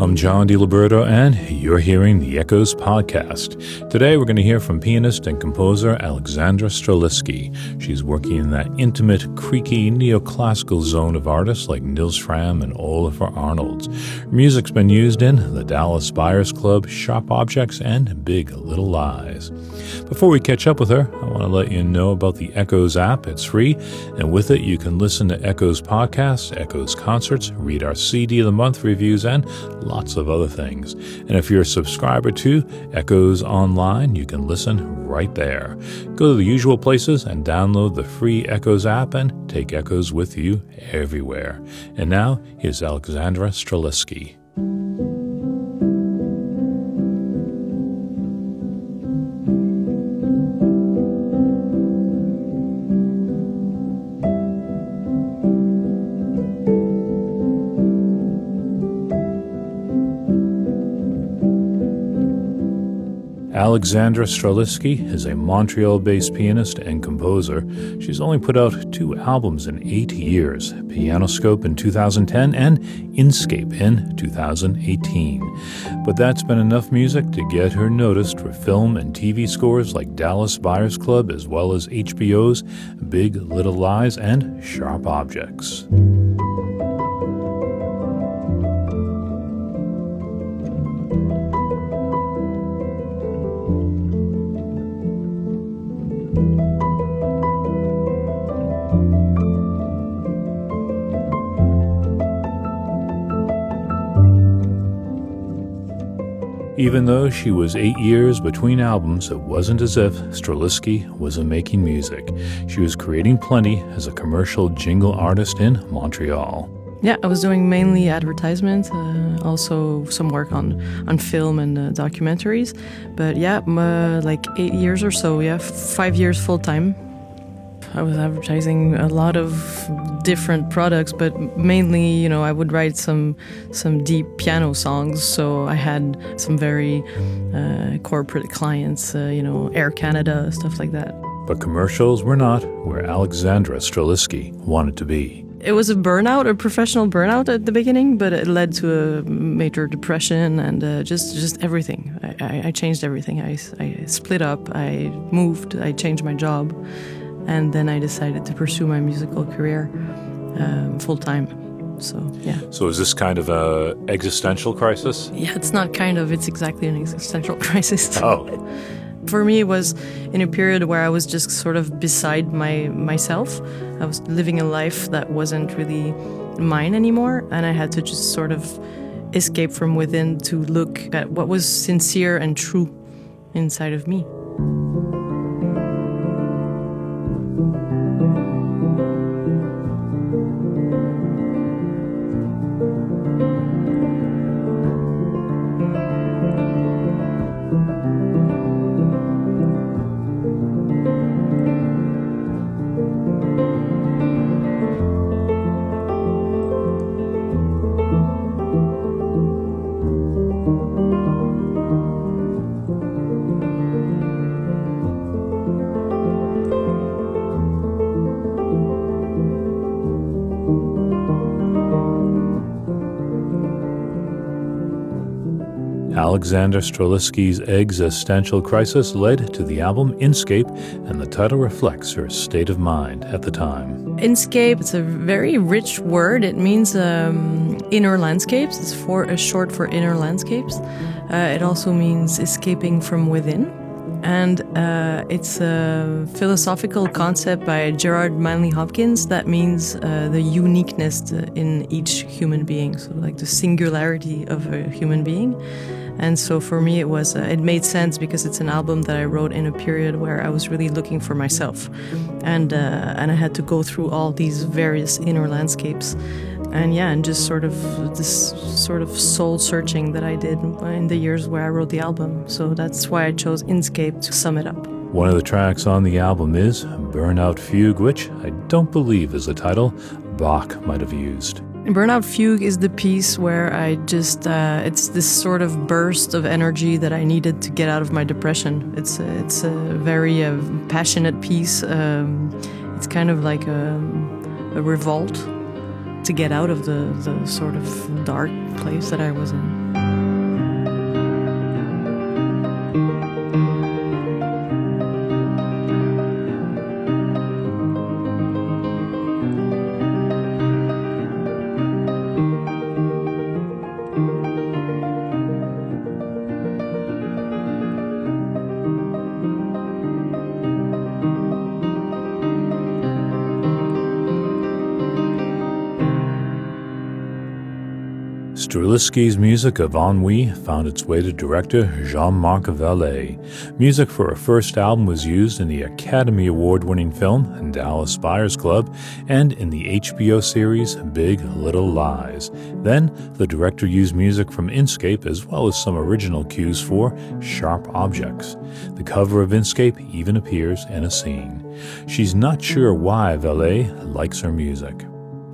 I'm John DiLiberto, and you're hearing the Echoes Podcast. Today, we're going to hear from pianist and composer Alexandra Streliski. She's working in that intimate, creaky, neoclassical zone of artists like Nils Frahm and Oliver Arnold. Her music's been used in the Dallas Buyers Club, Sharp Objects, and Big Little Lies. Before we catch up with her, I want to let you know about the Echoes app. It's free, and with it, you can listen to Echoes Podcasts, Echoes Concerts, read our CD of the Month reviews, and lots of other things. And if you're a subscriber to Echoes Online, you can listen right there. Go to the usual places and download the free Echoes app and take Echoes with you everywhere. And now, here's Alexandra Streliski. Alexandra Streliski is a Montreal-based pianist and composer. She's only put out 2 albums in 8 years, Pianoscope in 2010 and Inscape in 2018. But that's been enough music to get her noticed for film and TV scores like Dallas Buyers Club, as well as HBO's Big Little Lies and Sharp Objects. Even though she was 8 years between albums, it wasn't as if Streliski wasn't making music. She was creating plenty as a commercial jingle artist in Montreal. Yeah, I was doing mainly advertisements, also some work on film and documentaries. But yeah, like 8 years or so, 5 years full-time. I was advertising a lot of different products, but mainly, you know, I would write some deep piano songs. So I had some very corporate clients, you know, Air Canada, stuff like that. But commercials were not where Alexandra Streliski wanted to be. It was a burnout, a professional burnout at the beginning, but it led to a major depression and just everything. I changed everything. I split up, I moved, I changed my job. And then I decided to pursue my musical career full-time. So is this kind of a existential crisis? Yeah, it's not kind of. It's exactly an existential crisis. Oh. For me, it was in a period where I was just sort of beside myself. I was living a life that wasn't really mine anymore. And I had to just sort of escape from within to look at what was sincere and true inside of me. Alexandra Streliski's existential crisis led to the album Inscape, and the title reflects her state of mind at the time. Inscape, it's a very rich word. It means inner landscapes. It's short for inner landscapes. It also means escaping from within. And it's a philosophical concept by Gerard Manley Hopkins that means the uniqueness in each human being, so like the singularity of a human being. And so for me, it was it made sense because it's an album that I wrote in a period where I was really looking for myself, and I had to go through all these various inner landscapes, and just sort of this sort of soul searching that I did in the years where I wrote the album. So that's why I chose Inscape to sum it up. One of the tracks on the album is Burnout Fugue, which I don't believe is a title Bach might have used. Burnout Fugue is the piece where I just, it's this sort of burst of energy that I needed to get out of my depression. It's a very passionate piece. It's kind of like a a revolt to get out of the sort of dark place that I was in. Streliski's music of ennui found its way to director Jean-Marc Vallée. Music for her first album was used in the Academy Award-winning film Dallas Buyers Club and in the HBO series Big Little Lies. Then, the director used music from Inscape as well as some original cues for Sharp Objects. The cover of Inscape even appears in a scene. She's not sure why Vallée likes her music.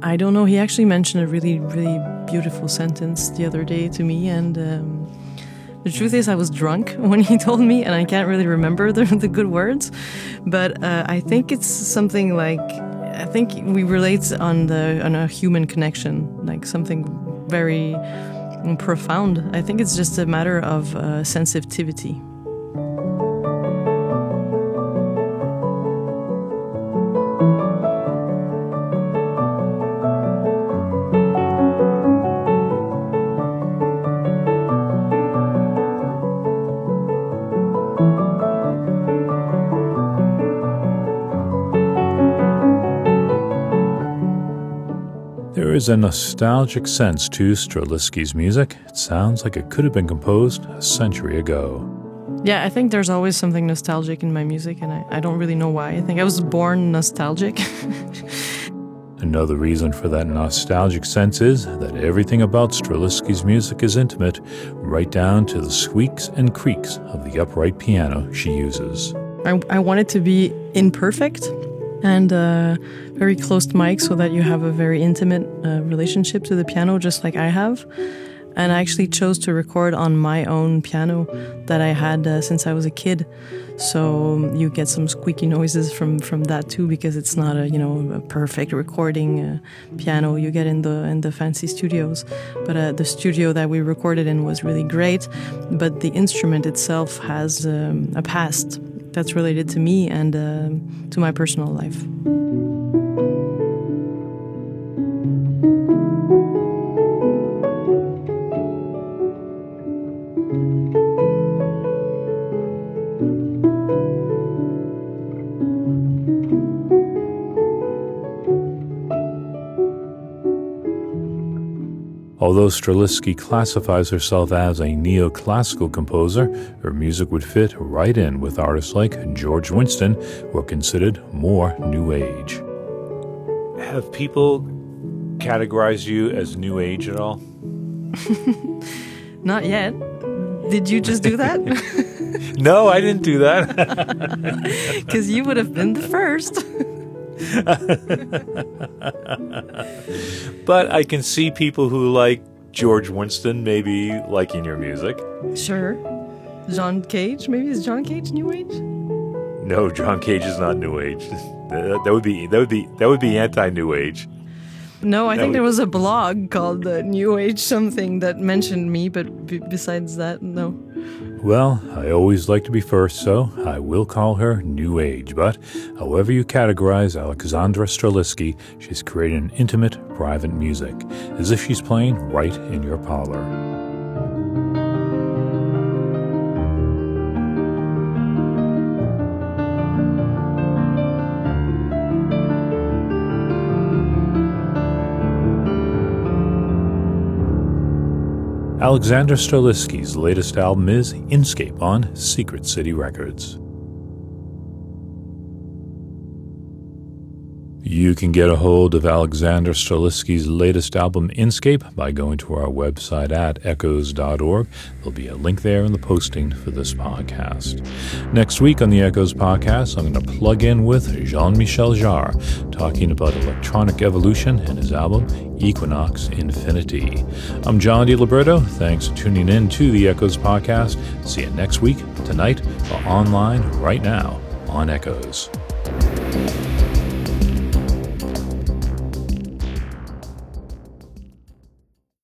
I don't know, he actually mentioned a really, really beautiful sentence the other day to me, and the truth is I was drunk when he told me, and I can't really remember the good words, but I think it's something like, I think we relate on a human connection, like something very profound. I think it's just a matter of sensitivity. There's a nostalgic sense to Streliski's music. It sounds like it could have been composed a century ago. Yeah, I think there's always something nostalgic in my music, and I don't really know why. I think I was born nostalgic. Another reason for that nostalgic sense is that everything about Streliski's music is intimate, right down to the squeaks and creaks of the upright piano she uses. I want it to be imperfect and very closed mic, so that you have a very intimate relationship to the piano, just like I have. And I actually chose to record on my own piano that I had since I was a kid. So you get some squeaky noises from that too, because it's not a perfect recording piano you get in the fancy studios. But the studio that we recorded in was really great. But the instrument itself has a past that's related to me and to my personal life. Although Streliski classifies herself as a neoclassical composer, her music would fit right in with artists like George Winston, who are considered more New Age. Have people categorized you as New Age at all? Not yet. Did you just do that? No, I didn't do that. Because you would have been the first. But I can see people who like George Winston maybe liking your music. Sure. John Cage? Maybe is John Cage New Age? No, John Cage is not New Age. That would be anti-New Age. No, I think there was a blog called the New Age something that mentioned me, but besides that, no. Well, I always like to be first, so I will call her New Age. But however you categorize Alexandra Streliski, she's created an intimate, private music, as if she's playing right in your parlor. Alexandra Streliski's latest album is Inscape on Secret City Records. You can get a hold of Alexandra Streliski's latest album, Inscape, by going to our website at echoes.org. There'll be a link there in the posting for this podcast. Next week on the Echoes Podcast, I'm going to plug in with Jean-Michel Jarre, talking about electronic evolution and his album, Equinox Infinity. I'm John DiLiberto. Thanks for tuning in to the Echoes Podcast. See you next week, tonight, or online right now on Echoes.